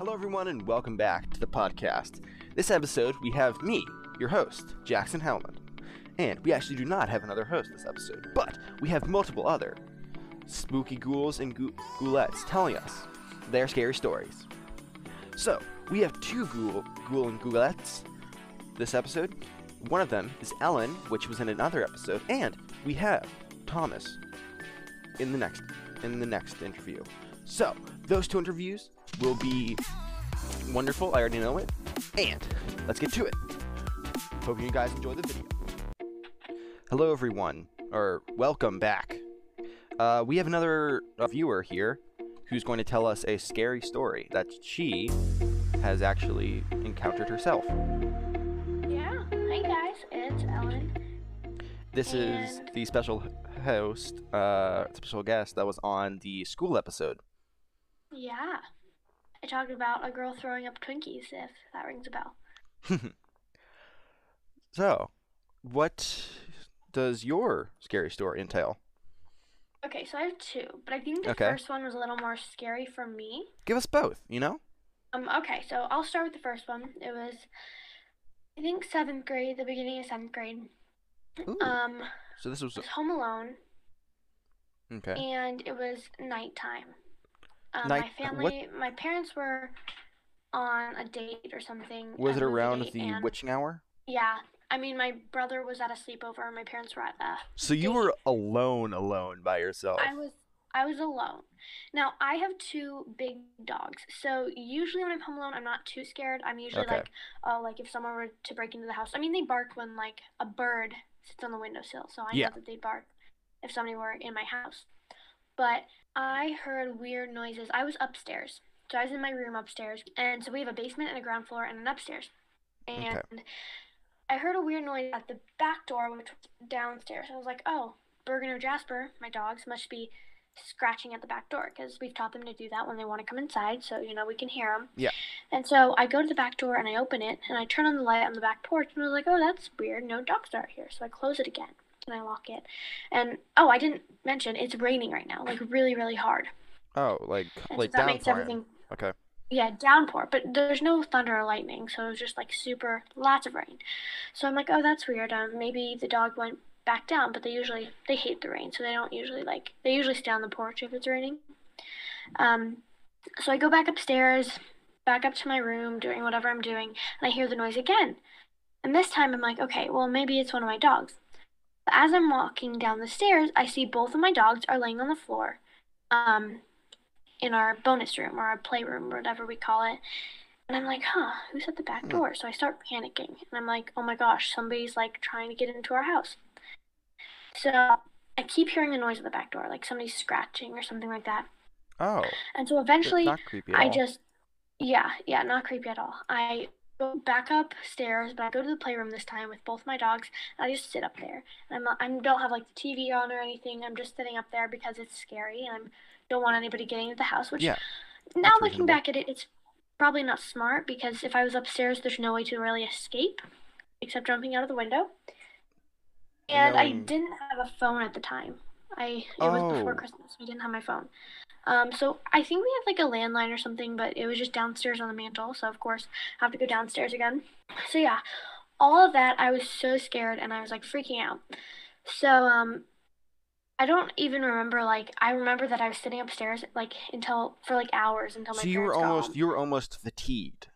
Hello everyone and welcome back to the podcast. This episode we have me, your host, Jackson Hellman. And we actually do not have another host this episode, but we have multiple other spooky ghouls and ghoulettes telling us their scary stories. So, we have two ghoul and ghoulettes this episode. One of them is Ellen, which was in another episode, and we have Thomas in the next interview. So, those two interviews will be wonderful. I already know it. And let's get to it. Hope you guys enjoy the video. Hello, everyone, or welcome back. We have another viewer here who's going to tell us a scary story that she has actually encountered herself. Yeah. Hi, guys. It's Ellen. This is the special host, special guest that was on the school episode. Yeah. I talked about a girl throwing up Twinkies, if that rings a bell. So, what does your scary story entail? Okay, so I have two, but I think the first one was a little more scary for me. Give us both, you know? Okay, so I'll start with the first one. It was, I think, 7th grade, the beginning of 7th grade. Ooh. So this was... I was home alone. Okay. And it was nighttime. My parents were on a date or something. Was it around the witching hour? Yeah. I mean, my brother was at a sleepover and my parents were at a So you date. Were alone by yourself. I was alone. Now, I have two big dogs. So usually when I'm home alone, I'm not too scared. I'm usually like if someone were to break into the house. I mean, they bark when like a bird sits on the windowsill. So I know that they bark if somebody were in my house. But I heard weird noises. I was upstairs. So I was in my room upstairs. And so we have a basement and a ground floor and an upstairs. And I heard a weird noise at the back door, which was downstairs. I was like, oh, Bergen or Jasper, my dogs, must be scratching at the back door. Because we've taught them to do that when they want to come inside. So, you know, we can hear them. Yeah. And so I go to the back door and I open it. And I turn on the light on the back porch. And I was like, oh, that's weird. No dogs are out here. So I close it again. And I lock it. And, oh, I didn't mention, it's raining right now, like really, really hard. Oh, like so that downpour. Makes everything... Okay. Yeah, downpour, but there's no thunder or lightning, so it was just like super, lots of rain. So I'm like, oh, that's weird. Maybe the dog went back down, but they hate the rain, so they don't usually like, they usually stay on the porch if it's raining. So I go back upstairs, back up to my room, doing whatever I'm doing, and I hear the noise again. And this time I'm like, okay, well, maybe it's one of my dogs. As I'm walking down the stairs, I see both of my dogs are laying on the floor in our bonus room or our playroom or whatever we call it. And I'm like, huh, who's at the back door? So I start panicking. And I'm like, oh, my gosh, somebody's, like, trying to get into our house. So I keep hearing the noise at the back door, like somebody's scratching or something like that. Oh. And so eventually not creepy at all. I go back upstairs, but I go to the playroom this time with both my dogs, and I just sit up there. And I don't have, like, the TV on or anything. I'm just sitting up there because it's scary, and I don't want anybody getting into the house, which now looking back at it, it's probably not smart because if I was upstairs, there's no way to really escape except jumping out of the window. And I didn't have a phone at the time. It was before Christmas. I didn't have my phone. So I think we had like a landline or something, but it was just downstairs on the mantle. So of course I have to go downstairs again. So yeah, all of that, I was so scared and I was like freaking out. So, I don't even remember, like, I remember that I was sitting upstairs like hours until my parents you were almost fatigued.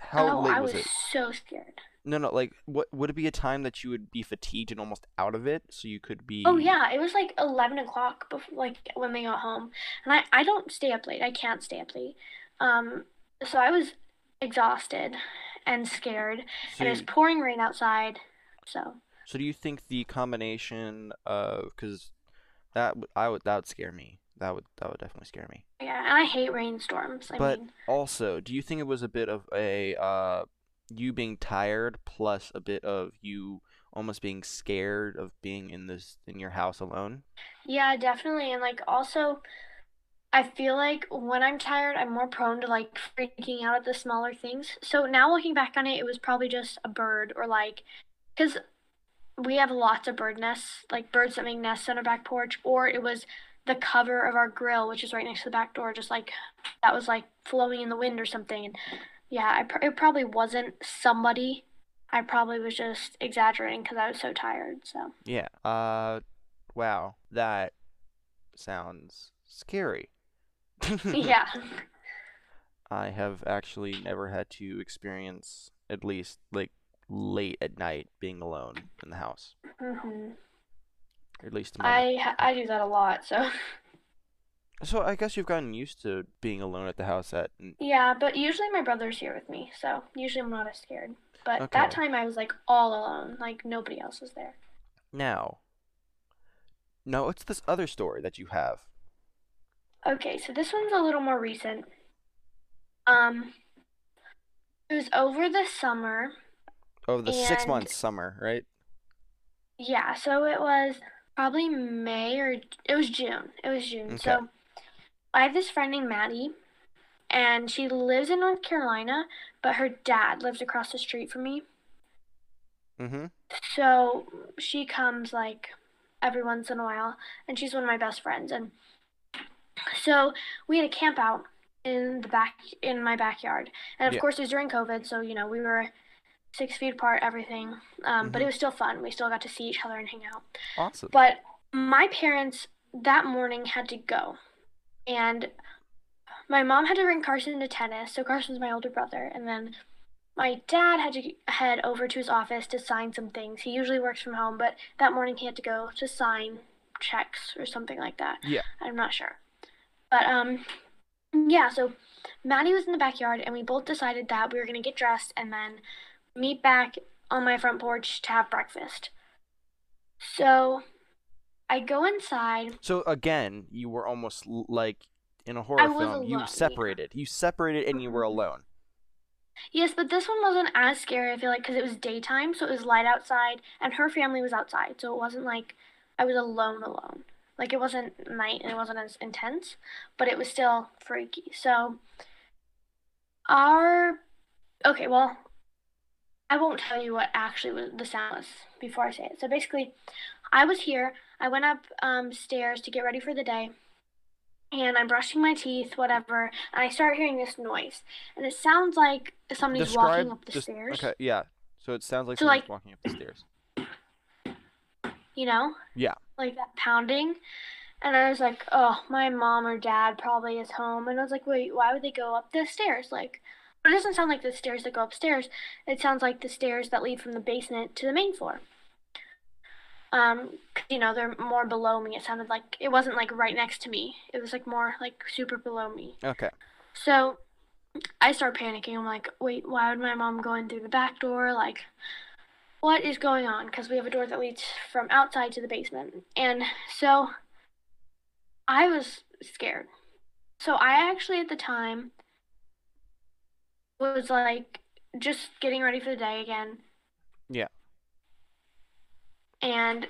How late was it? I was so scared. No, like, what would it be a time that you would be fatigued and almost out of it, so you could be... Oh, yeah, it was, like, 11 o'clock, before, like, when they got home, and I don't stay up late, I can't stay up late, so I was exhausted and scared, and it was pouring rain outside, so... So do you think the combination of, because that would scare me, that would definitely scare me. Yeah, and I hate rainstorms, also, do you think it was a bit of a, you being tired plus a bit of you almost being scared of being in your house alone? Yeah, definitely. And like also I feel like when I'm tired I'm more prone to like freaking out at the smaller things. So now looking back on it, it was probably just a bird or like because we have lots of bird nests, like birds that make nests on our back porch, or it was the cover of our grill, which is right next to the back door, just like that was like flowing in the wind or something. And yeah, it probably wasn't somebody. I probably was just exaggerating because I was so tired. So yeah. Wow, that sounds scary. Yeah. I have actually never had to experience, at least like late at night, being alone in the house. Mm-hmm. Or at least I do that a lot, so. So I guess you've gotten used to being alone at the house at. Yeah, but usually my brother's here with me, so usually I'm not as scared. But okay. That time I was like all alone, like nobody else was there. Now, what's this other story that you have? Okay, so this one's a little more recent. It was over the summer. Over the 6 month summer, right? Yeah, so it was probably May or it was June. It was June. Okay. So I have this friend named Maddie, and she lives in North Carolina, but her dad lives across the street from me. Mm-hmm. So she comes like every once in a while, and she's one of my best friends. And so we had a camp out in my backyard, and of course it was during COVID, so you know we were 6 feet apart, everything. But it was still fun. We still got to see each other and hang out. Awesome. But my parents that morning had to go, and my mom had to bring Carson to tennis. So Carson's my older brother, and then my dad had to head over to his office to sign some things. He usually works from home, but that morning he had to go to sign checks or something like that. Yeah, I'm not sure, but yeah. So Maddie was in the backyard, and we both decided that we were gonna get dressed and then meet back on my front porch to have breakfast. So I go inside. So again, you were almost like in a horror film. Alone, you separated. Yeah. You separated and you were alone. Yes, but this one wasn't as scary, I feel like, because it was daytime, so it was light outside, and her family was outside, so it wasn't like I was alone. Like, it wasn't night, and it wasn't as intense, but it was still freaky. So, okay, well, I won't tell you what actually was the sound was before I say it. So, basically, I was here. I went up stairs to get ready for the day, and I'm brushing my teeth, whatever, and I start hearing this noise. And it sounds like somebody's walking up the stairs. Okay, yeah. So, it sounds like somebody's walking up the stairs. You know? Yeah. Like that pounding. And I was like, oh, my mom or dad probably is home. And I was like, wait, why would they go up the stairs? Like, but it doesn't sound like the stairs that go upstairs. It sounds like the stairs that lead from the basement to the main floor. You know, they're more below me. It sounded like, it wasn't like right next to me. It was like more like super below me. Okay. So I start panicking. I'm like, wait, why would my mom go in through the back door? Like, what is going on? Because we have a door that leads from outside to the basement. And so I was scared. So I actually at the time was like just getting ready for the day again. Yeah. And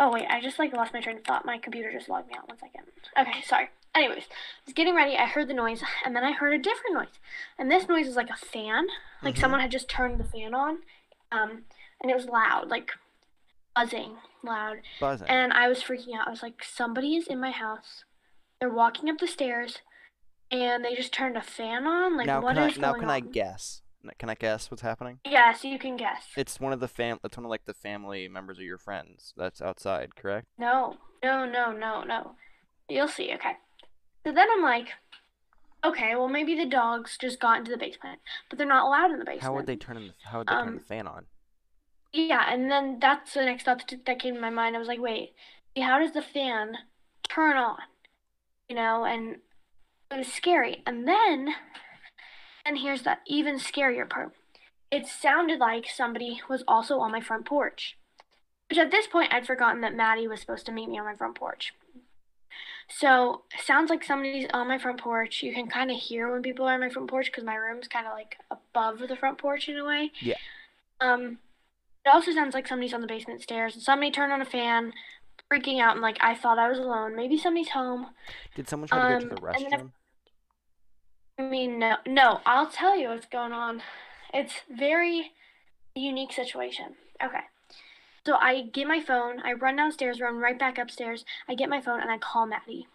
oh wait, I just like lost my train of thought. My computer just logged me out. 1 second. Okay, sorry. Anyways, I was getting ready. I heard the noise, and then I heard a different noise. And this noise was like a fan. Like someone had just turned the fan on. And it was loud, like buzzing loud. Buzzing. And I was freaking out. I was like, somebody is in my house. They're walking up the stairs, and they just turned a fan on. Like, what is going on? Now can I guess? Can I guess what's happening? Yes, you can guess. It's one of the It's one of like the family members of your friends that's outside, correct? No. You'll see. Okay. So then I'm like, okay, well maybe the dogs just got into the basement, but they're not allowed in the basement. How would they turn the fan on? Yeah, and then that's the next thought that came to my mind. I was like, wait, how does the fan turn on? You know, and it was scary. And then, and here's the even scarier part. It sounded like somebody was also on my front porch, which at this point I'd forgotten that Maddie was supposed to meet me on my front porch. So, sounds like somebody's on my front porch. You can kind of hear when people are on my front porch because my room's kind of like above the front porch in a way. Yeah. It also sounds like somebody's on the basement stairs. And somebody turned on a fan, freaking out, and like I thought I was alone. Maybe somebody's home. Did someone try to go to the restroom? No. I'll tell you what's going on. It's very unique situation. Okay. So I get my phone, I run downstairs, run right back upstairs, I get my phone, and I call Maddie.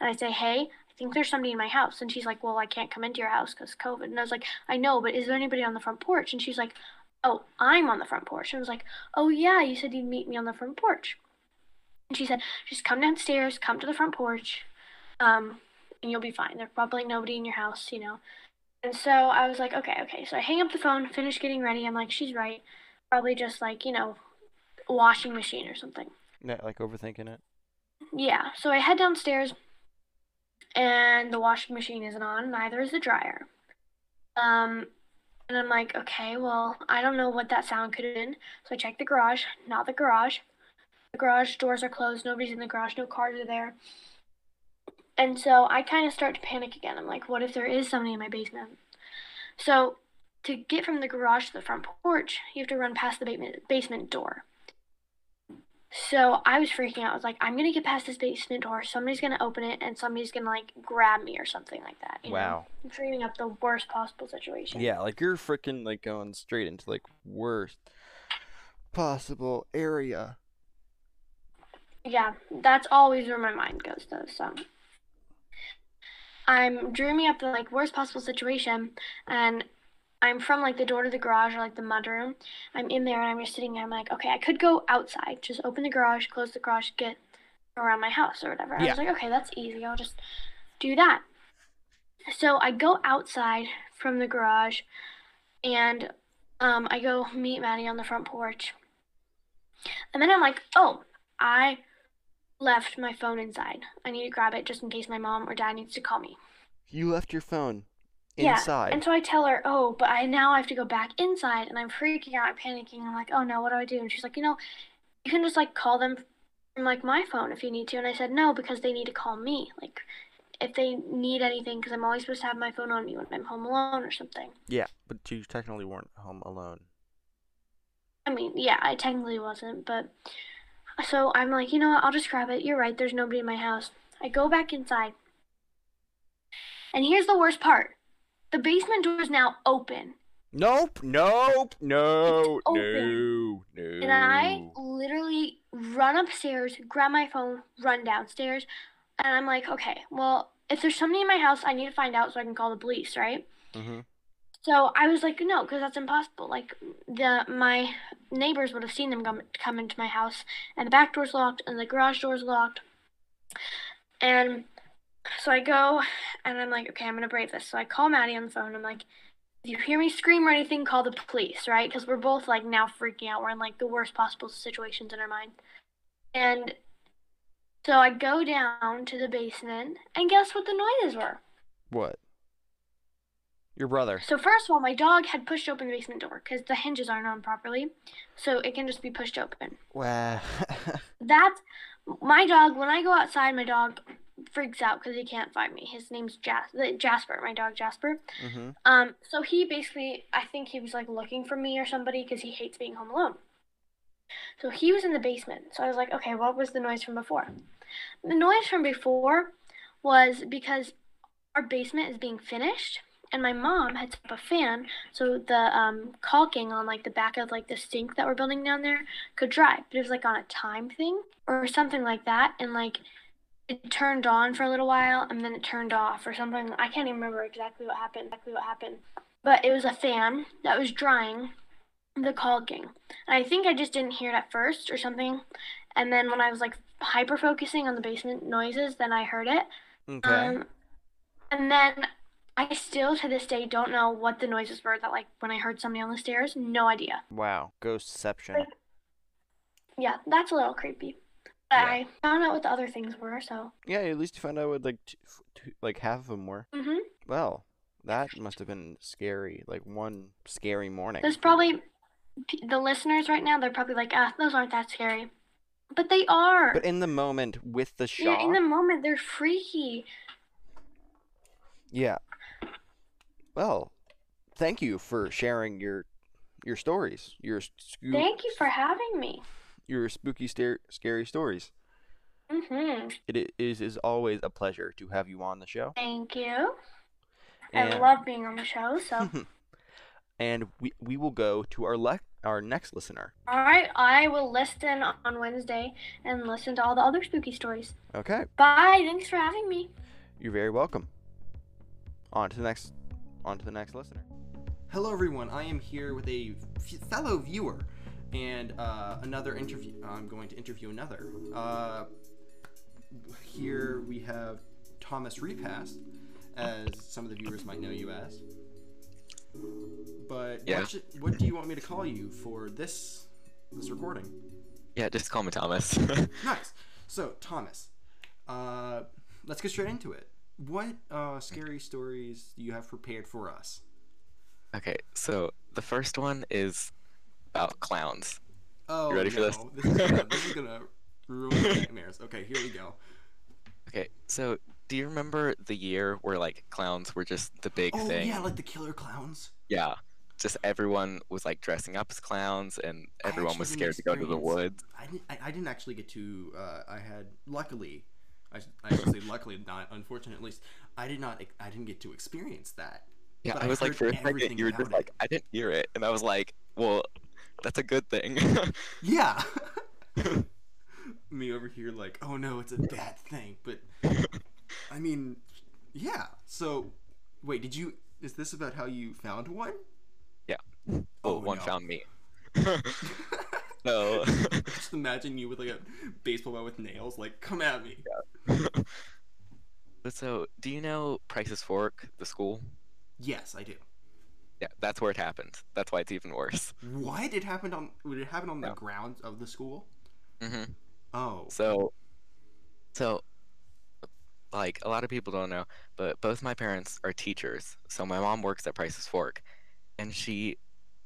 And I say, hey, I think there's somebody in my house. And she's like, well, I can't come into your house because COVID. And I was like, I know, but is there anybody on the front porch? And she's like, oh, I'm on the front porch. And I was like, oh, yeah, you said you'd meet me on the front porch. And she said, just come downstairs, come to the front porch, and you'll be fine. There's probably nobody in your house, you know. And so I was like, okay. So I hang up the phone, finish getting ready. I'm like, she's right. Probably just like, you know, washing machine or something. Yeah, like overthinking it. Yeah. So I head downstairs, and the washing machine isn't on. Neither is the dryer. And I'm like, okay, well, I don't know what that sound could have been. So I check the garage. Not the garage. The garage doors are closed. Nobody's in the garage. No cars are there. And so I kind of start to panic again. I'm like, what if there is somebody in my basement? So to get from the garage to the front porch, you have to run past the basement door. So I was freaking out. I was like, I'm going to get past this basement door. Somebody's going to open it, and somebody's going to, like, grab me or something like that. Wow. I'm dreaming up the worst possible situation. Yeah, like, you're freaking, like, going straight into, like, worst possible area. Yeah, that's always where my mind goes, though, so... I'm dreaming up the, like, worst possible situation, and I'm from, like, the door to the garage or, like, the mudroom. I'm in there, and I'm just sitting there. I'm like, okay, I could go outside, just open the garage, close the garage, get around my house or whatever. Yeah. I was like, okay, that's easy. I'll just do that. So I go outside from the garage, and I go meet Maddie on the front porch. And then I'm like, oh, I left my phone inside. I need to grab it just in case my mom or dad needs to call me. You left your phone inside. Yeah, and so I tell her, oh, but now I have to go back inside, and I'm freaking out, I'm panicking. I'm like, oh, no, what do I do? And she's like, you know, you can just, like, call them from, like, my phone if you need to. And I said, no, because they need to call me, like, if they need anything, because I'm always supposed to have my phone on me when I'm home alone or something. Yeah, but you technically weren't home alone. I mean, yeah, I technically wasn't, but... So I'm like, you know what, I'll just grab it. You're right, there's nobody in my house. I go back inside. And here's the worst part. The basement door is now open. Nope. And I literally run upstairs, grab my phone, run downstairs. And I'm like, okay, well, if there's somebody in my house, I need to find out so I can call the police, right? Mm-hmm. So I was like, no, because that's impossible. Like, my neighbors would have seen them come into my house, and the back door's locked, and the garage door's locked. And so I go, and I'm like, okay, I'm going to brave this. So I call Maddie on the phone. I'm like, if you hear me scream or anything, call the police, right? Because we're both, like, now freaking out. We're in, like, the worst possible situations in our mind. And so I go down to the basement, and guess what the noises were? What? Your brother. So first of all, my dog had pushed open the basement door because the hinges aren't on properly, so it can just be pushed open. Wow. That's my dog. When I go outside, my dog freaks out because he can't find me. His name's Jasper. My dog Jasper. Mm-hmm. So he basically, I think he was like looking for me or somebody because he hates being home alone. So he was in the basement. So I was like, okay, what was the noise from before? The noise from before was because our basement is being finished. And my mom had set up a fan so the caulking on, like, the back of, like, the sink that we're building down there could dry. But it was, like, on a time thing or something like that. And, like, it turned on for a little while and then it turned off or something. I can't even remember exactly what happened. But it was a fan that was drying the caulking. And I think I just didn't hear it at first or something. And then when I was, like, hyper-focusing on the basement noises, then I heard it. Okay. And then... I still, to this day, don't know what the noises were that, like, when I heard somebody on the stairs. No idea. Wow. Ghostception. Like, yeah, that's a little creepy. But yeah. I found out what the other things were, so. Yeah, at least you found out what, like, like half of them were. Mm-hmm. Well, that must have been scary. Like, one scary morning. There's probably, the listeners right now, they're probably like, ah, those aren't that scary. But they are. But in the moment, with the shock. Yeah, in the moment, they're freaky. Yeah. Well, thank you for sharing your stories. Thank you for having me. Your spooky, scary stories. Mm-hmm. It is always a pleasure to have you on the show. Thank you. And I love being on the show, so. And we will go to our our next listener. All right, I will listen on Wednesday and listen to all the other spooky stories. Okay. Bye. Thanks for having me. You're very welcome. On to the next listener. Hello, everyone. I am here with a fellow viewer and another interview. I'm going to interview another. Here we have Thomas Repass, as some of the viewers might know you as. But yeah. What do you want me to call you for this recording? Yeah, just call me Thomas. Nice. So, Thomas, let's get straight into it. What scary stories do you have prepared for us? Okay, so the first one is about clowns. Oh, you ready for this? This is gonna ruin my nightmares. Okay, here we go. Okay, so do you remember the year where like clowns were just the big thing? Oh yeah, like the killer clowns. Yeah, just everyone was like dressing up as clowns, and everyone was scared to go to the woods. I didn't actually get to. I luckily, not unfortunately. I didn't get to experience that. Yeah, but I was like, for a second, you were just like, I didn't hear it, and I was like, well, that's a good thing. Yeah. Me over here like, oh no, it's a bad thing, but I mean, yeah. So wait, is this about how you found one? Yeah. Oh, one found me. No. Just imagine you with like a baseball bat with nails, like, come at me. Yeah. So, do you know Price's Fork, the school? Yes, I do. Yeah, that's where it happened. That's why it's even worse. What? Would it happen on the grounds of the school? Mm-hmm. Oh. So, like, a lot of people don't know, but both my parents are teachers. So my mom works at Price's Fork, and she,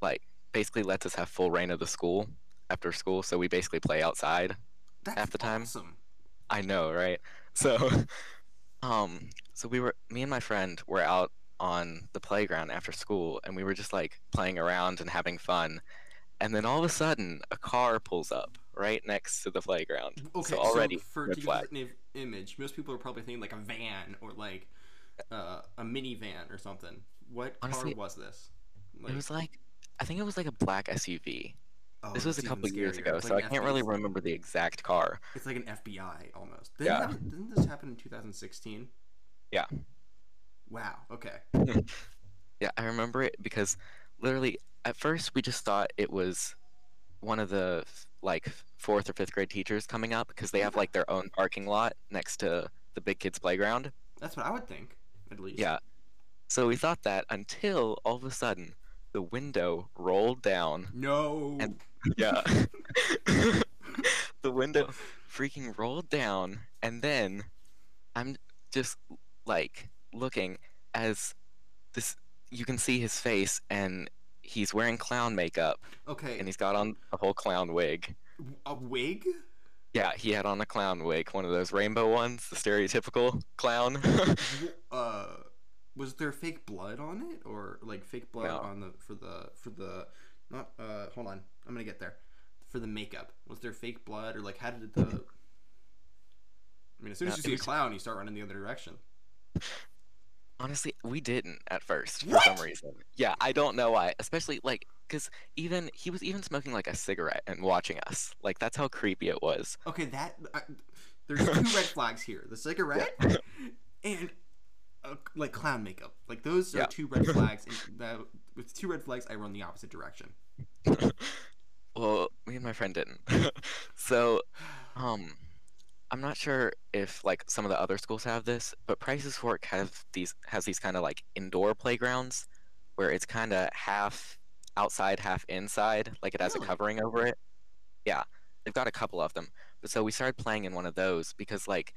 like, basically lets us have full reign of the school after school. So we basically play outside half the time. Awesome. I know, right? So, so me and my friend were out on the playground after school, and we were just like playing around and having fun. And then all of a sudden, a car pulls up right next to the playground. Okay, so already, to give an image, most people are probably thinking like a van or like a minivan or something. What car was this? Like, it was like, I think it was like a black SUV. Oh, this was a couple years ago, so I can't really remember the exact car. It's like an FBI almost. Didn't this happen in 2016? Yeah. Wow, okay. Yeah, I remember it because literally at first we just thought it was one of the like 4th or 5th grade teachers coming up because they have like their own parking lot next to the big kids playground. That's what I would think, at least. Yeah. So we thought that until all of a sudden the window rolled down. No. And, yeah. The window freaking rolled down, and then I'm just like looking as this, you can see his face, and he's wearing clown makeup. Okay. And he's got on a whole clown wig. A wig? Yeah, he had on a clown wig, one of those rainbow ones, the stereotypical clown. Was there fake blood on it, or like fake blood on the for the not hold on, I'm gonna get there, for the makeup? Was there fake blood, or like how did the? I mean, as soon as you see a clown, you start running the other direction. Honestly, we didn't at first for some reason. Yeah, I don't know why. Especially like because even he was even smoking like a cigarette and watching us. Like that's how creepy it was. Okay, there's 2 red flags here: the cigarette and like clown makeup. Like those are 2 red flags. And with 2 red flags, I run the opposite direction. Well, me and my friend didn't. So, I'm not sure if like some of the other schools have this, but Price's Fork has these kind of like indoor playgrounds where it's kind of half outside, half inside. Like it has a covering over it. Yeah, they've got a couple of them. But so we started playing in one of those because like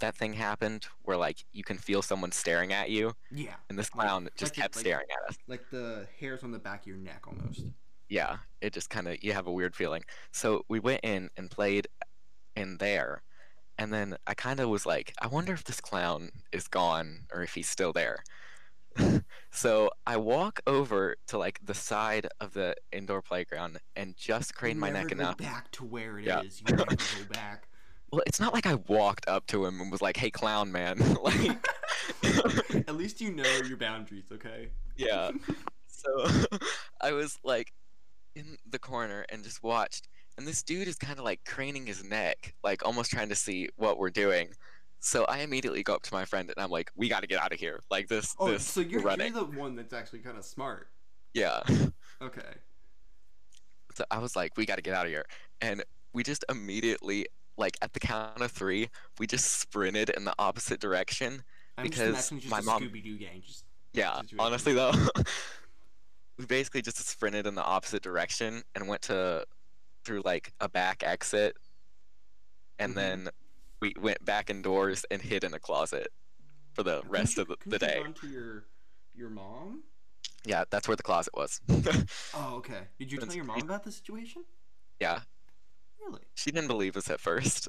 that thing happened where like you can feel someone staring at you. Yeah. And this clown just kept staring at us. Like the hairs on the back of your neck almost. Yeah, it just kind of, you have a weird feeling. So we went in and played in there, and then I kind of was like, I wonder if this clown is gone or if he's still there. So I walk over to like the side of the indoor playground and just crane my neck enough. You never go back to where it is. You never go back. Well, it's not like I walked up to him and was like, hey, clown man. Like, at least you know your boundaries, okay? Yeah. so I was like in the corner and just watched. And this dude is kind of like craning his neck, like almost trying to see what we're doing. So I immediately go up to my friend and I'm like, "We got to get out of here!" Like this. Oh, this so you're the one that's actually kind of smart. Yeah. Okay. So I was like, "We got to get out of here," and we just immediately, like at the count of three, we just sprinted in the opposite direction because my mom. Scooby-Doo gang. Just yeah. Situation. Honestly, though, we basically just sprinted in the opposite direction and went to. Through like a back exit, and mm-hmm. then we went back indoors and hid in a closet for the rest of the day. Couldn't you run to your mom? Yeah, that's where the closet was. Oh, okay. Did you tell your mom about the situation? Yeah. Really? She didn't believe us at first.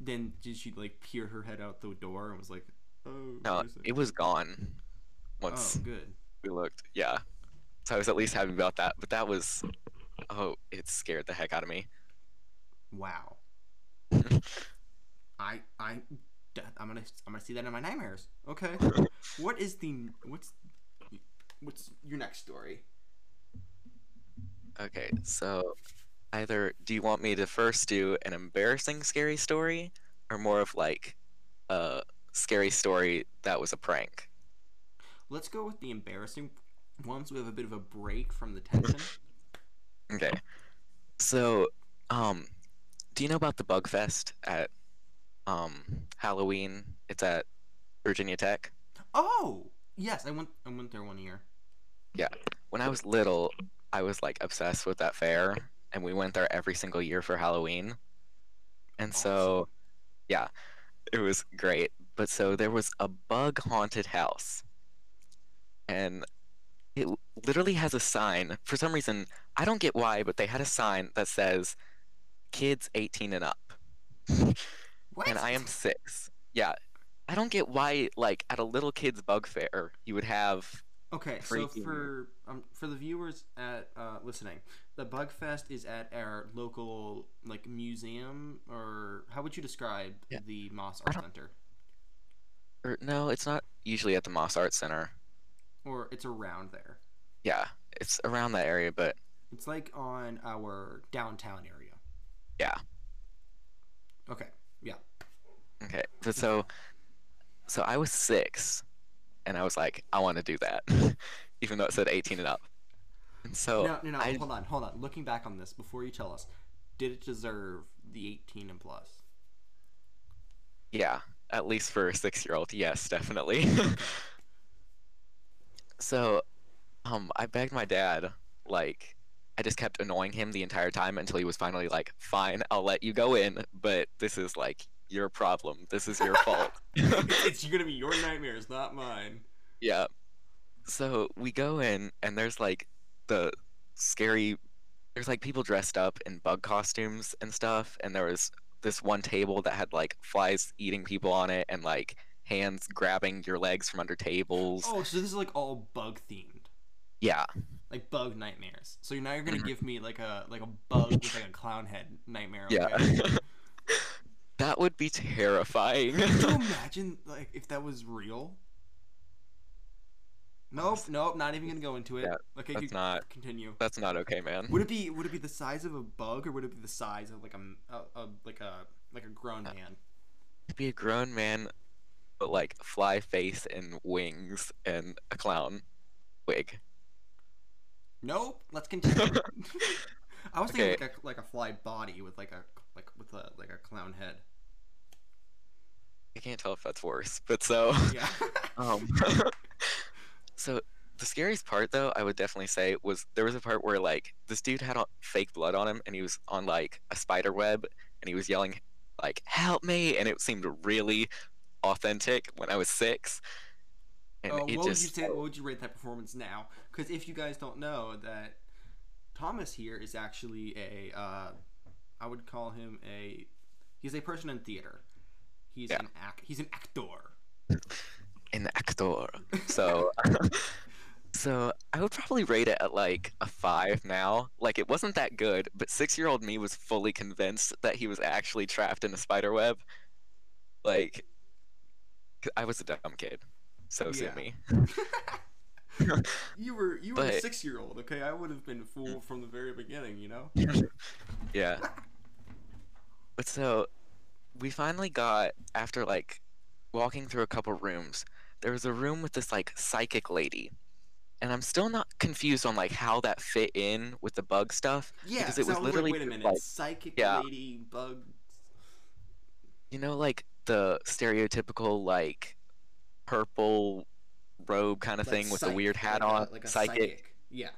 Then did she like peer her head out the door and was like, "Oh"? No, it was gone. Once. Oh, good. We looked. Yeah. So I was at least happy about that, but that was. Oh, it scared the heck out of me. Wow. I'm gonna see that in my nightmares. Okay. What's your next story? Okay, so either do you want me to first do an embarrassing scary story, or more of like a scary story that was a prank? Let's go with the embarrassing ones. We have a bit of a break from the tension. Okay, so, do you know about the Bug Fest at, Halloween? It's at Virginia Tech. Oh, yes, I went there one year. Yeah, when I was little, I was, like, obsessed with that fair, and we went there every single year for Halloween. And awesome. So, yeah, it was great. But so there was a bug-haunted house, and... It literally has a sign. For some reason, I don't get why, but they had a sign that says, "Kids 18 and up." What? And I am 6. Yeah. I don't get why, like, at a little kid's bug fair, you would have... Okay, freaking... so for the viewers at listening, the Bug Fest is at our local, like, museum, or how would you describe the Moss Arts Center? No, it's not usually at the Moss Arts Center. Or it's around there. Yeah, it's around that area, but... It's like on our downtown area. Yeah. Okay, yeah. Okay, so I was 6, and I was like, I want to do that, even though it said 18 and up. And so No, hold on. Looking back on this, before you tell us, did it deserve the 18 and plus? Yeah, at least for a 6-year-old, yes, definitely. So, I begged my dad, like, I just kept annoying him the entire time until he was finally like, "Fine, I'll let you go in, but this is, like, your problem. This is your fault." It's gonna be your nightmares, not mine. Yeah. So, we go in, and there's, like, there's, like, people dressed up in bug costumes and stuff, and there was this one table that had, like, flies eating people on it, and, like, hands grabbing your legs from under tables. Oh, so this is like all bug themed. Yeah. Like bug nightmares. So now you're gonna give me like a bug with like a clown head nightmare. Yeah. Okay? That would be terrifying. Can you imagine like if that was real? Nope. Not even gonna go into it. Yeah, okay, that's not. Continue. That's not okay, man. Would it be the size of a bug, or would it be the size of like a grown man? It'd be a grown man. But like fly face and wings and a clown wig. Nope. Let's continue. I was thinking like a fly body with like a clown head. I can't tell if that's worse, but so. Yeah. So the scariest part though, I would definitely say, was there was a part where like this dude had fake blood on him, and he was on like a spider web, and he was yelling like, "Help me!" and it seemed really authentic when I was 6. And what would you rate that performance now? Because if you guys don't know that Thomas here is actually a I would call him he's a person in theater. He's an actor. An actor. So so I would probably rate it at like a 5 now. Like it wasn't that good, but 6-year-old me was fully convinced that he was actually trapped in a spider web. Like I was a dumb kid, so sue me. You were a 6-year-old, okay? I would have been fooled from the very beginning, you know? Yeah. But so, we finally got, after, like, walking through a couple rooms, there was a room with this, like, psychic lady. And I'm still not confused on, like, how that fit in with the bug stuff. Yeah, because it was literally, wait a minute, like, psychic lady, bugs. You know, like, the stereotypical, like, purple robe kind of thing with the weird hat on, like a psychic. Yeah.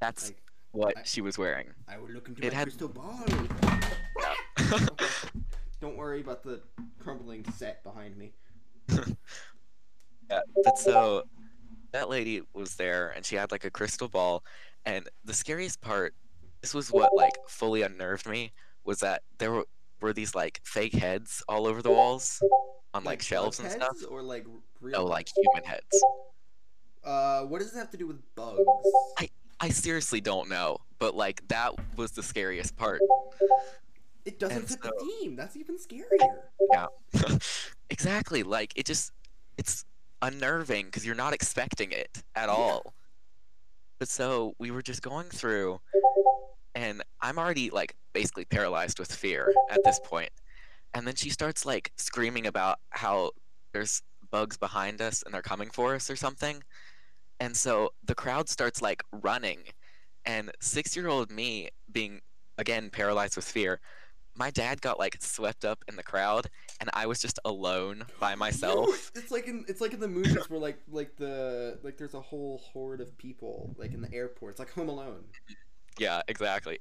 That's like, what she was wearing. I would look into my crystal ball. Okay. Don't worry about the crumbling set behind me. Yeah, but so that lady was there, and she had like a crystal ball, and the scariest part, this was what like fully unnerved me, was that there were these like fake heads all over the walls. On like shelves and stuff, or like real? No, like human heads. What does it have to do with bugs? I seriously don't know, but like that was the scariest part. It doesn't fit the theme. That's even scarier. Yeah, exactly. Like it's unnerving because you're not expecting it at all. But so we were just going through, and I'm already like basically paralyzed with fear at this point. And then she starts, like, screaming about how there's bugs behind us and they're coming for us or something. And so the crowd starts, like, running. And 6-year-old me, being, again, paralyzed with fear, my dad got, like, swept up in the crowd, and I was just alone by myself. It's like in the movies where, like there's a whole horde of people, like, in the airport. It's like Home Alone. Yeah, exactly.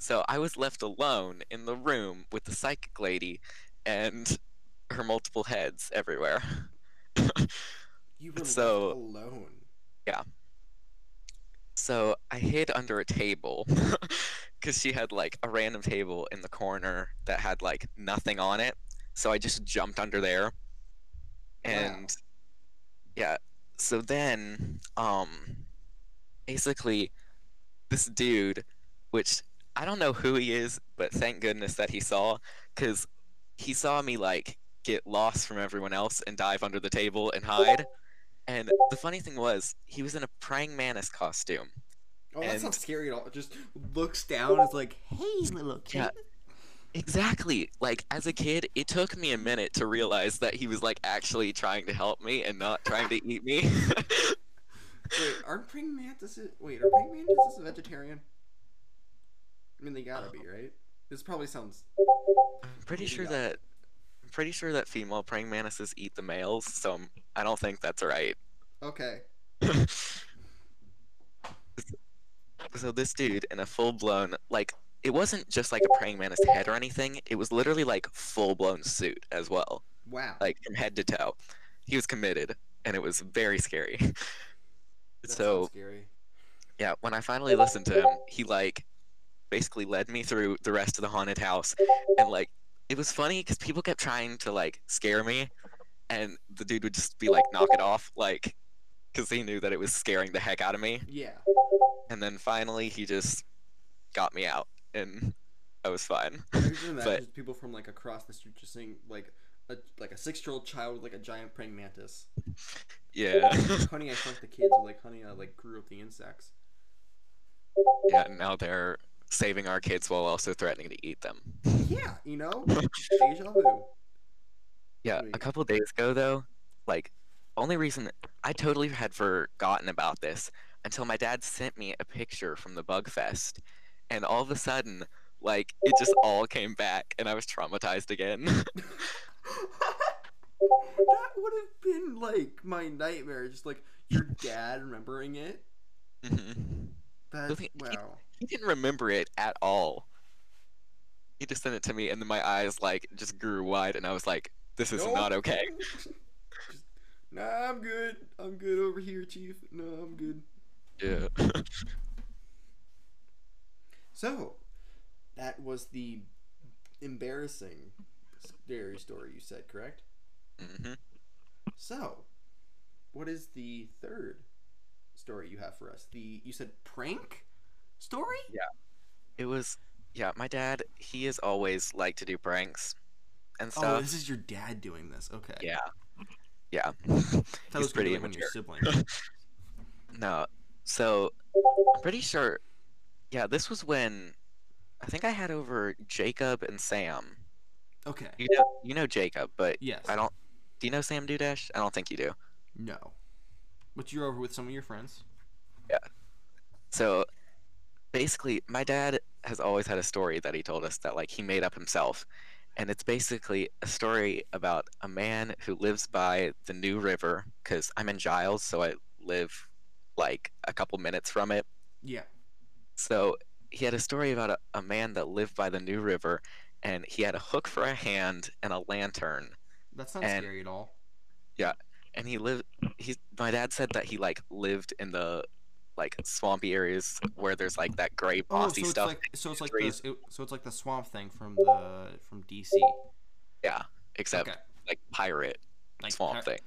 So I was left alone in the room with the psychic lady and her multiple heads everywhere. You were left alone. Yeah. So I hid under a table because she had like a random table in the corner that had like nothing on it. So I just jumped under there. And yeah, so then basically this dude, which I don't know who he is, but thank goodness that he saw, because he saw me, like, get lost from everyone else and dive under the table and hide. And the funny thing was, he was in a praying mantis costume. Oh, that's not scary at all. Just looks down and is like, hey, little kid. Yeah, exactly. Like, as a kid, it took me a minute to realize that he was, like, actually trying to help me and not trying to eat me. Wait, are praying mantises a vegetarian? I mean, they gotta be, right? This probably sounds... I'm pretty sure that female praying mantises eat the males, so I don't think that's right. Okay. So this dude, in a full-blown... Like, it wasn't just, like, a praying mantis head or anything. It was literally, like, full-blown suit as well. Wow. Like, from head to toe. He was committed, and it was very scary. That sounds scary. Yeah, when I finally listened to him, he, like... basically led me through the rest of the haunted house, and like it was funny because people kept trying to like scare me, and the dude would just be like, knock it off, like, because he knew that it was scaring the heck out of me. Yeah. And then finally he just got me out, and I was fine. But people from like across the street just saying like a 6-year-old child with like a giant praying mantis. Yeah. Honey, I shrunk the kids, or like, honey, I like grew up the insects. Yeah, and now they're saving our kids while also threatening to eat them. Yeah, you know? Deja vu. Yeah, a couple days ago, though, like, only reason I totally had forgotten about this until my dad sent me a picture from the Bug Fest, and all of a sudden, like, it just all came back, and I was traumatized again. That would have been, like, my nightmare, just, like, your dad remembering it. Mm-hmm. That's, wow. He didn't remember it at all. He just sent it to me, and then my eyes, like, just grew wide, and I was like, this is not okay. Nah, I'm good. I'm good over here, Chief. No, I'm good. Yeah. So, that was the embarrassing scary story you said, correct? Mm-hmm. So, what is the third story you have for us? You said prank? Story? Yeah. It was, yeah, my dad, he has always liked to do pranks and stuff. Oh, this is your dad doing this. Okay. Yeah. Yeah. He's pretty immature. No. So, I'm pretty sure... Yeah, this was when... I think I had over Jacob and Sam. Okay. You know Jacob, but... Yes. I don't... Do you know Sam Dudash? I don't think you do. No. But you're over with some of your friends. Yeah. So... Basically, my dad has always had a story that he told us that, like, he made up himself. And it's basically a story about a man who lives by the New River, because I'm in Giles, so I live, like, a couple minutes from it. Yeah. So he had a story about a man that lived by the New River, and he had a hook for a hand and a lantern. That's not scary at all. Yeah. And he lived... My dad said that he, like, lived in the... like swampy areas where there's like that gray mossy stuff. So it's like the swamp thing from DC. Yeah, except like pirate swamp thing.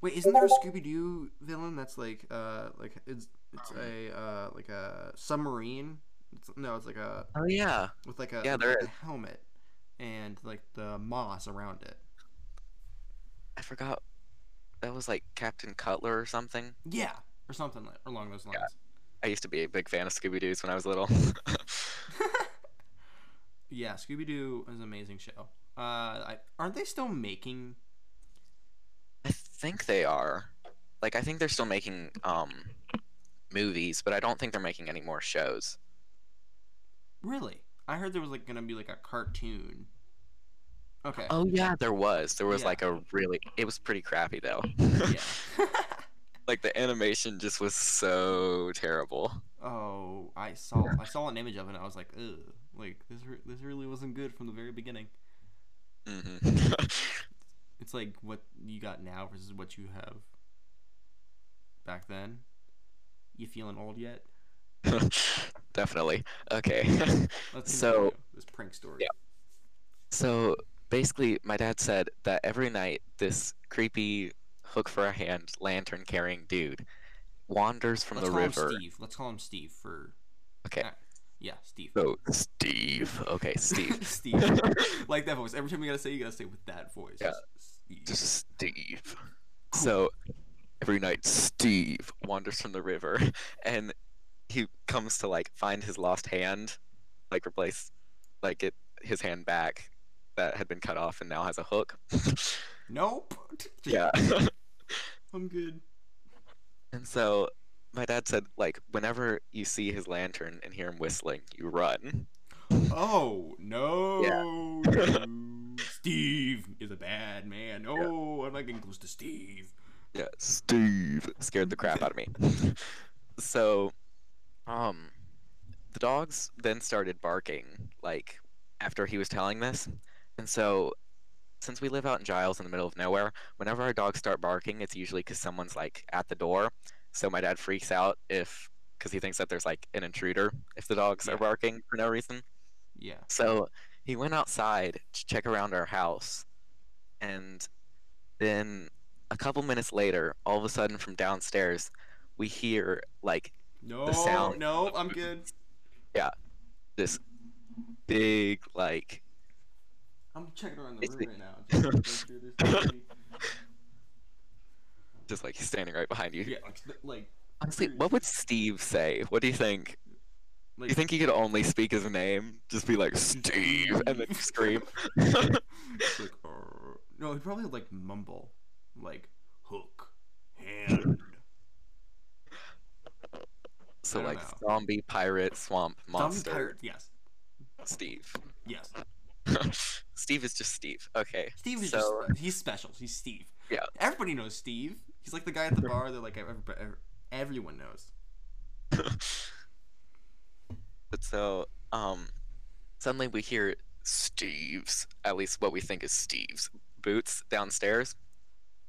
Wait, isn't there a Scooby-Doo villain that's like it's like a submarine? It's like a oh yeah, with like a helmet and like the moss around it. I forgot. That was like Captain Cutler or something. Yeah. Or something along those lines. Yeah. I used to be a big fan of Scooby-Doo's when I was little. Yeah, Scooby-Doo is an amazing show. Aren't they still making... I think they are. Like, I think they're still making movies, but I don't think they're making any more shows. Really? I heard there was like gonna be like a cartoon. Okay. Oh, yeah, there was. There was like a really... It was pretty crappy, though. Yeah. Like the animation just was so terrible. Oh, I saw an image of it and I was like, ugh, like this really wasn't good from the very beginning. Mm-hmm. It's like what you got now versus what you have back then. You feeling old yet? Definitely. Okay. Let's continue this prank story. Yeah. So basically, my dad said that every night this creepy hook for a hand, lantern carrying dude wanders from the river. Let's call him Steve for. Okay. Yeah, Steve. Oh, Steve. Okay, Steve. Steve. Like that voice. Every time you gotta say it with that voice. Yeah. Steve. Just Steve. Cool. So every night, Steve wanders from the river, and he comes to like find his lost hand, like replace, like get his hand back that had been cut off and now has a hook. Nope. Yeah. I'm good. And so my dad said, like, whenever you see his lantern and hear him whistling, you run. Oh, no. Yeah. Steve is a bad man. No, yeah. I'm not getting close to Steve. Yeah, Steve scared the crap out of me. So the dogs then started barking, like, after he was telling this. And so... Since we live out in Giles in the middle of nowhere, whenever our dogs start barking, it's usually because someone's, like, at the door. So my dad freaks out because he thinks that there's, like, an intruder if the dogs are barking for no reason. Yeah. So he went outside to check around our house. And then a couple minutes later, all of a sudden from downstairs, we hear, like, the sound. No, I'm good. Yeah. This big, like... I'm checking around the room right now. Just like he's standing right behind you. Yeah, like honestly, what would Steve say? What do you think? Like, do you think he could only speak his name? Just be like Steve and then scream. Like, no, he'd probably like mumble, like hook, hand. So like zombie pirate swamp monster. Zombie pirate, yes. Steve. Yes. Steve is just Steve. Okay. Steve is he's special. He's Steve. Yeah. Everybody knows Steve. He's like the guy at the bar that like everyone knows. But so suddenly we hear Steve's, at least what we think is Steve's boots downstairs.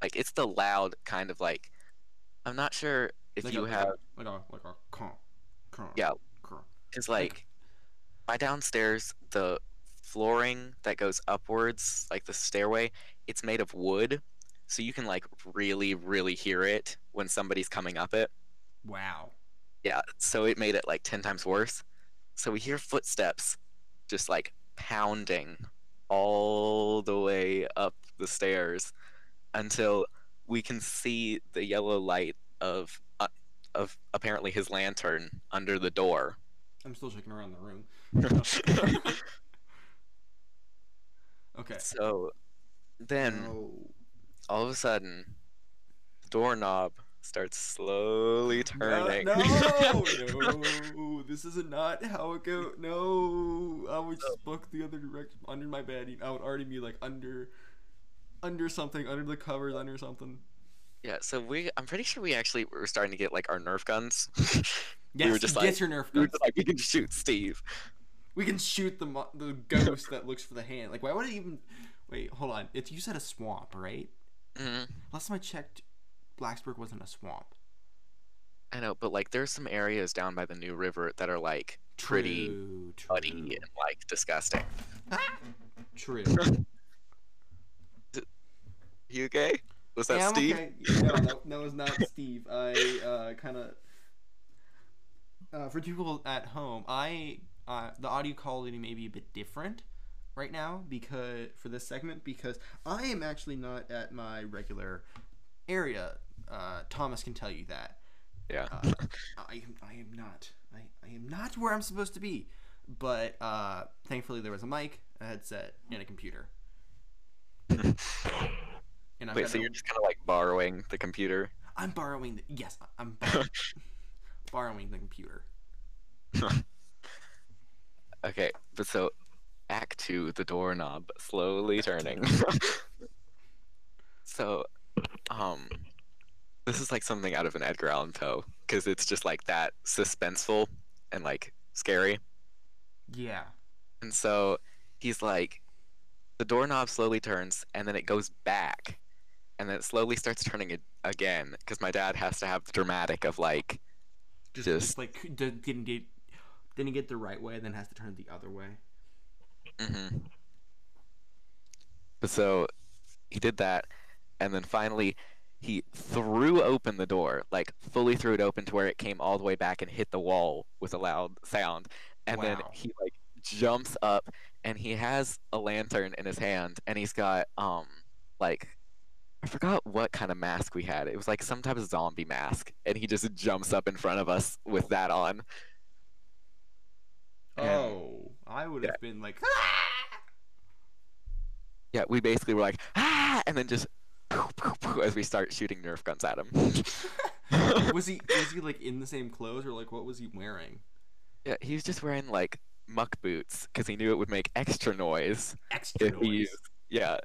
Like it's the loud kind of like I'm not sure if like you have like a yeah. It's like by downstairs the flooring that goes upwards, like the stairway, it's made of wood, so you can like really hear it when somebody's coming up it. Wow. Yeah, so it made it like 10 times worse. So we hear footsteps just like pounding all the way up the stairs, until we can see the yellow light of apparently his lantern under the door. I'm still checking around the room. Okay. So then all of a sudden, the doorknob starts slowly turning. No, this is not how it goes. No, I would just book the other direction under my bed. I would already be like under something, under the covers, under something. Yeah, so I'm pretty sure we actually were starting to get like our Nerf guns. Yes, we were just your Nerf guns. We were just like, we can shoot Steve. We can shoot the ghost that looks for the hand. Like, why would it even? Wait, hold on. You said a swamp, right? Mm-hmm. Last time I checked, Blacksburg wasn't a swamp. I know, but like there's some areas down by the New River that are like pretty muddy and like disgusting. True. You okay? Was that Steve? Okay. No, that was not Steve. I kind of for people at home, the audio quality may be a bit different right now because I am actually not at my regular area. Thomas can tell you that. Yeah. I am not where I'm supposed to be. But thankfully there was a mic, a headset, and a computer. Wait, so you're just kind of like borrowing the computer? I'm borrowing borrowing the computer. Okay, but so back to the doorknob slowly turning. So, this is like something out of an Edgar Allan Poe, because it's just like that suspenseful and like scary. Yeah. And so he's like, the doorknob slowly turns, and then it goes back, and then it slowly starts turning again, because my dad has to have the dramatic of like, just like didn't get the right way, and then has to turn the other way. Mm-hmm. So he did that, and then finally he threw open the door, like fully threw it open to where it came all the way back and hit the wall with a loud sound. And then he like jumps up, and he has a lantern in his hand, and he's got like, I forgot what kind of mask we had. It was like some type of zombie mask, and he just jumps up in front of us with that on. I would have been like, ah! Yeah, we basically were like, ah, and then just poof, poof, poof, as we start shooting Nerf guns at him. Was he like in the same clothes, or like what was he wearing? Yeah, he was just wearing like muck boots, because he knew it would make extra noise. Yeah,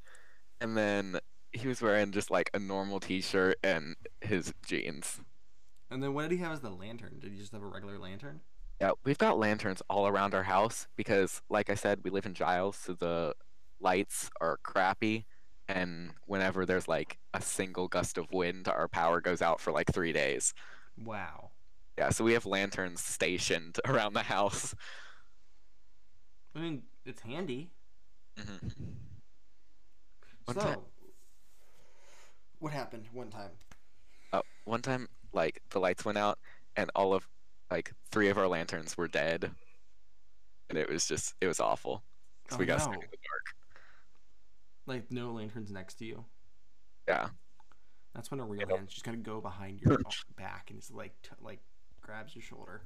and then he was wearing just like a normal t-shirt and his jeans. And then what did he have as the lantern? Did he just have a regular lantern? Yeah, we've got lanterns all around our house because, like I said, we live in Giles, so the lights are crappy, and whenever there's, like, a single gust of wind, our power goes out for, like, 3 days. Wow. Yeah, so we have lanterns stationed around the house. I mean, it's handy. Mm-hmm. What happened one time? One time, like, the lights went out, and all of... like 3 of our lanterns were dead, and it was awful. So we got stuck in the dark. Like no lanterns next to you. Yeah. That's when a real hand's just gonna go behind your back and just like grabs your shoulder.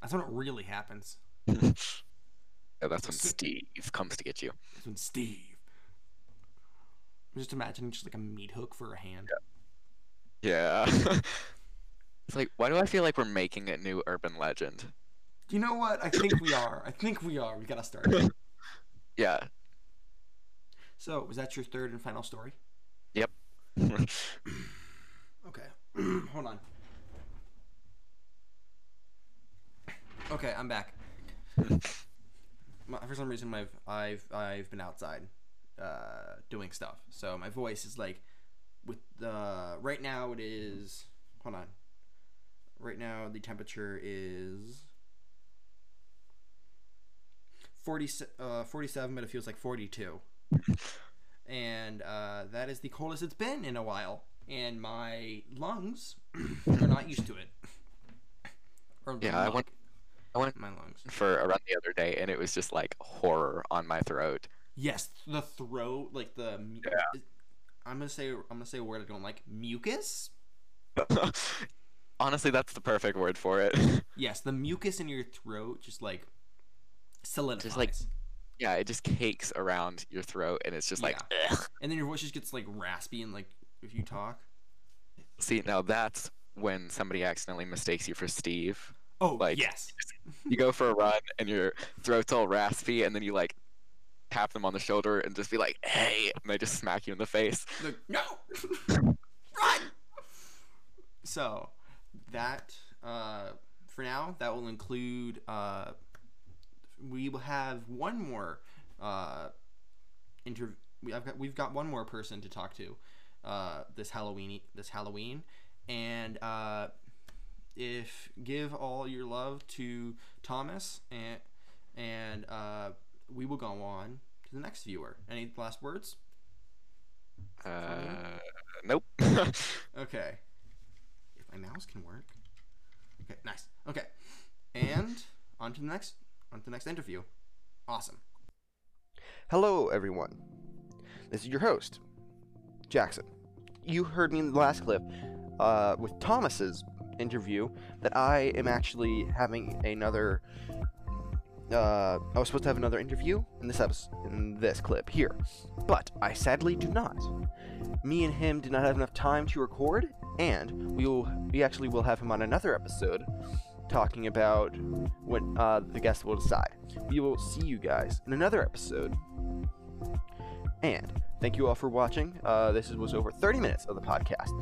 That's when it really happens. That's when Steve comes to get you. That's when Steve. I'm just imagining just like a meat hook for a hand. Yeah. It's like, why do I feel like we're making a new urban legend? You know what? I think we are. We gotta start. Yeah. So, was that your third and final story? Yep. Okay. Hold on. Okay, I'm back. For some reason, I've been outside, doing stuff. So my voice is like, right now it is. Hold on. Right now, the temperature is 47, but it feels like 42. And that is the coldest it's been in a while. And my lungs are not used to it. I went my lungs for a run the other day, and it was just like horror on my throat. Yes, the throat, like the... Yeah. I'm gonna say a word I don't like. Mucus? Honestly, that's the perfect word for it. Yes, the mucus in your throat just like solidifies. Just like, yeah, it just cakes around your throat, and it's just like, yeah. Ugh. And then your voice just gets like raspy, and like if you talk. See, now that's when somebody accidentally mistakes you for Steve. Oh, like, yes. You go for a run, and your throat's all raspy, and then you like tap them on the shoulder and just be like, "Hey!" and they just smack you in the face. Like, no, run. So that for now, that will include. We will have one more interview. We've got one more person to talk to this Halloween, and give all your love to Thomas, and we will go on to the next viewer. Any last words? Nope. Okay. If my mouse can work. Okay, nice. Okay, and on to the next interview. Awesome. Hello, everyone. This is your host, Jackson. You heard me in the last clip with Thomas's interview that I am actually having another. I was supposed to have another interview in this clip here, but I sadly do not. Me and him did not have enough time to record, and we will have him on another episode talking about when the guest will decide. We will see you guys in another episode, and thank you all for watching. This was over 30 minutes of the podcast.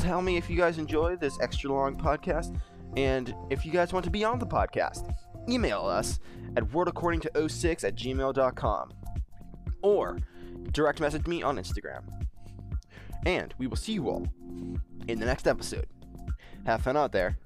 Tell me if you guys enjoy this extra long podcast, and if you guys want to be on the podcast. Email us at wordaccordingto06@gmail.com, or direct message me on Instagram. And we will see you all in the next episode. Have fun out there.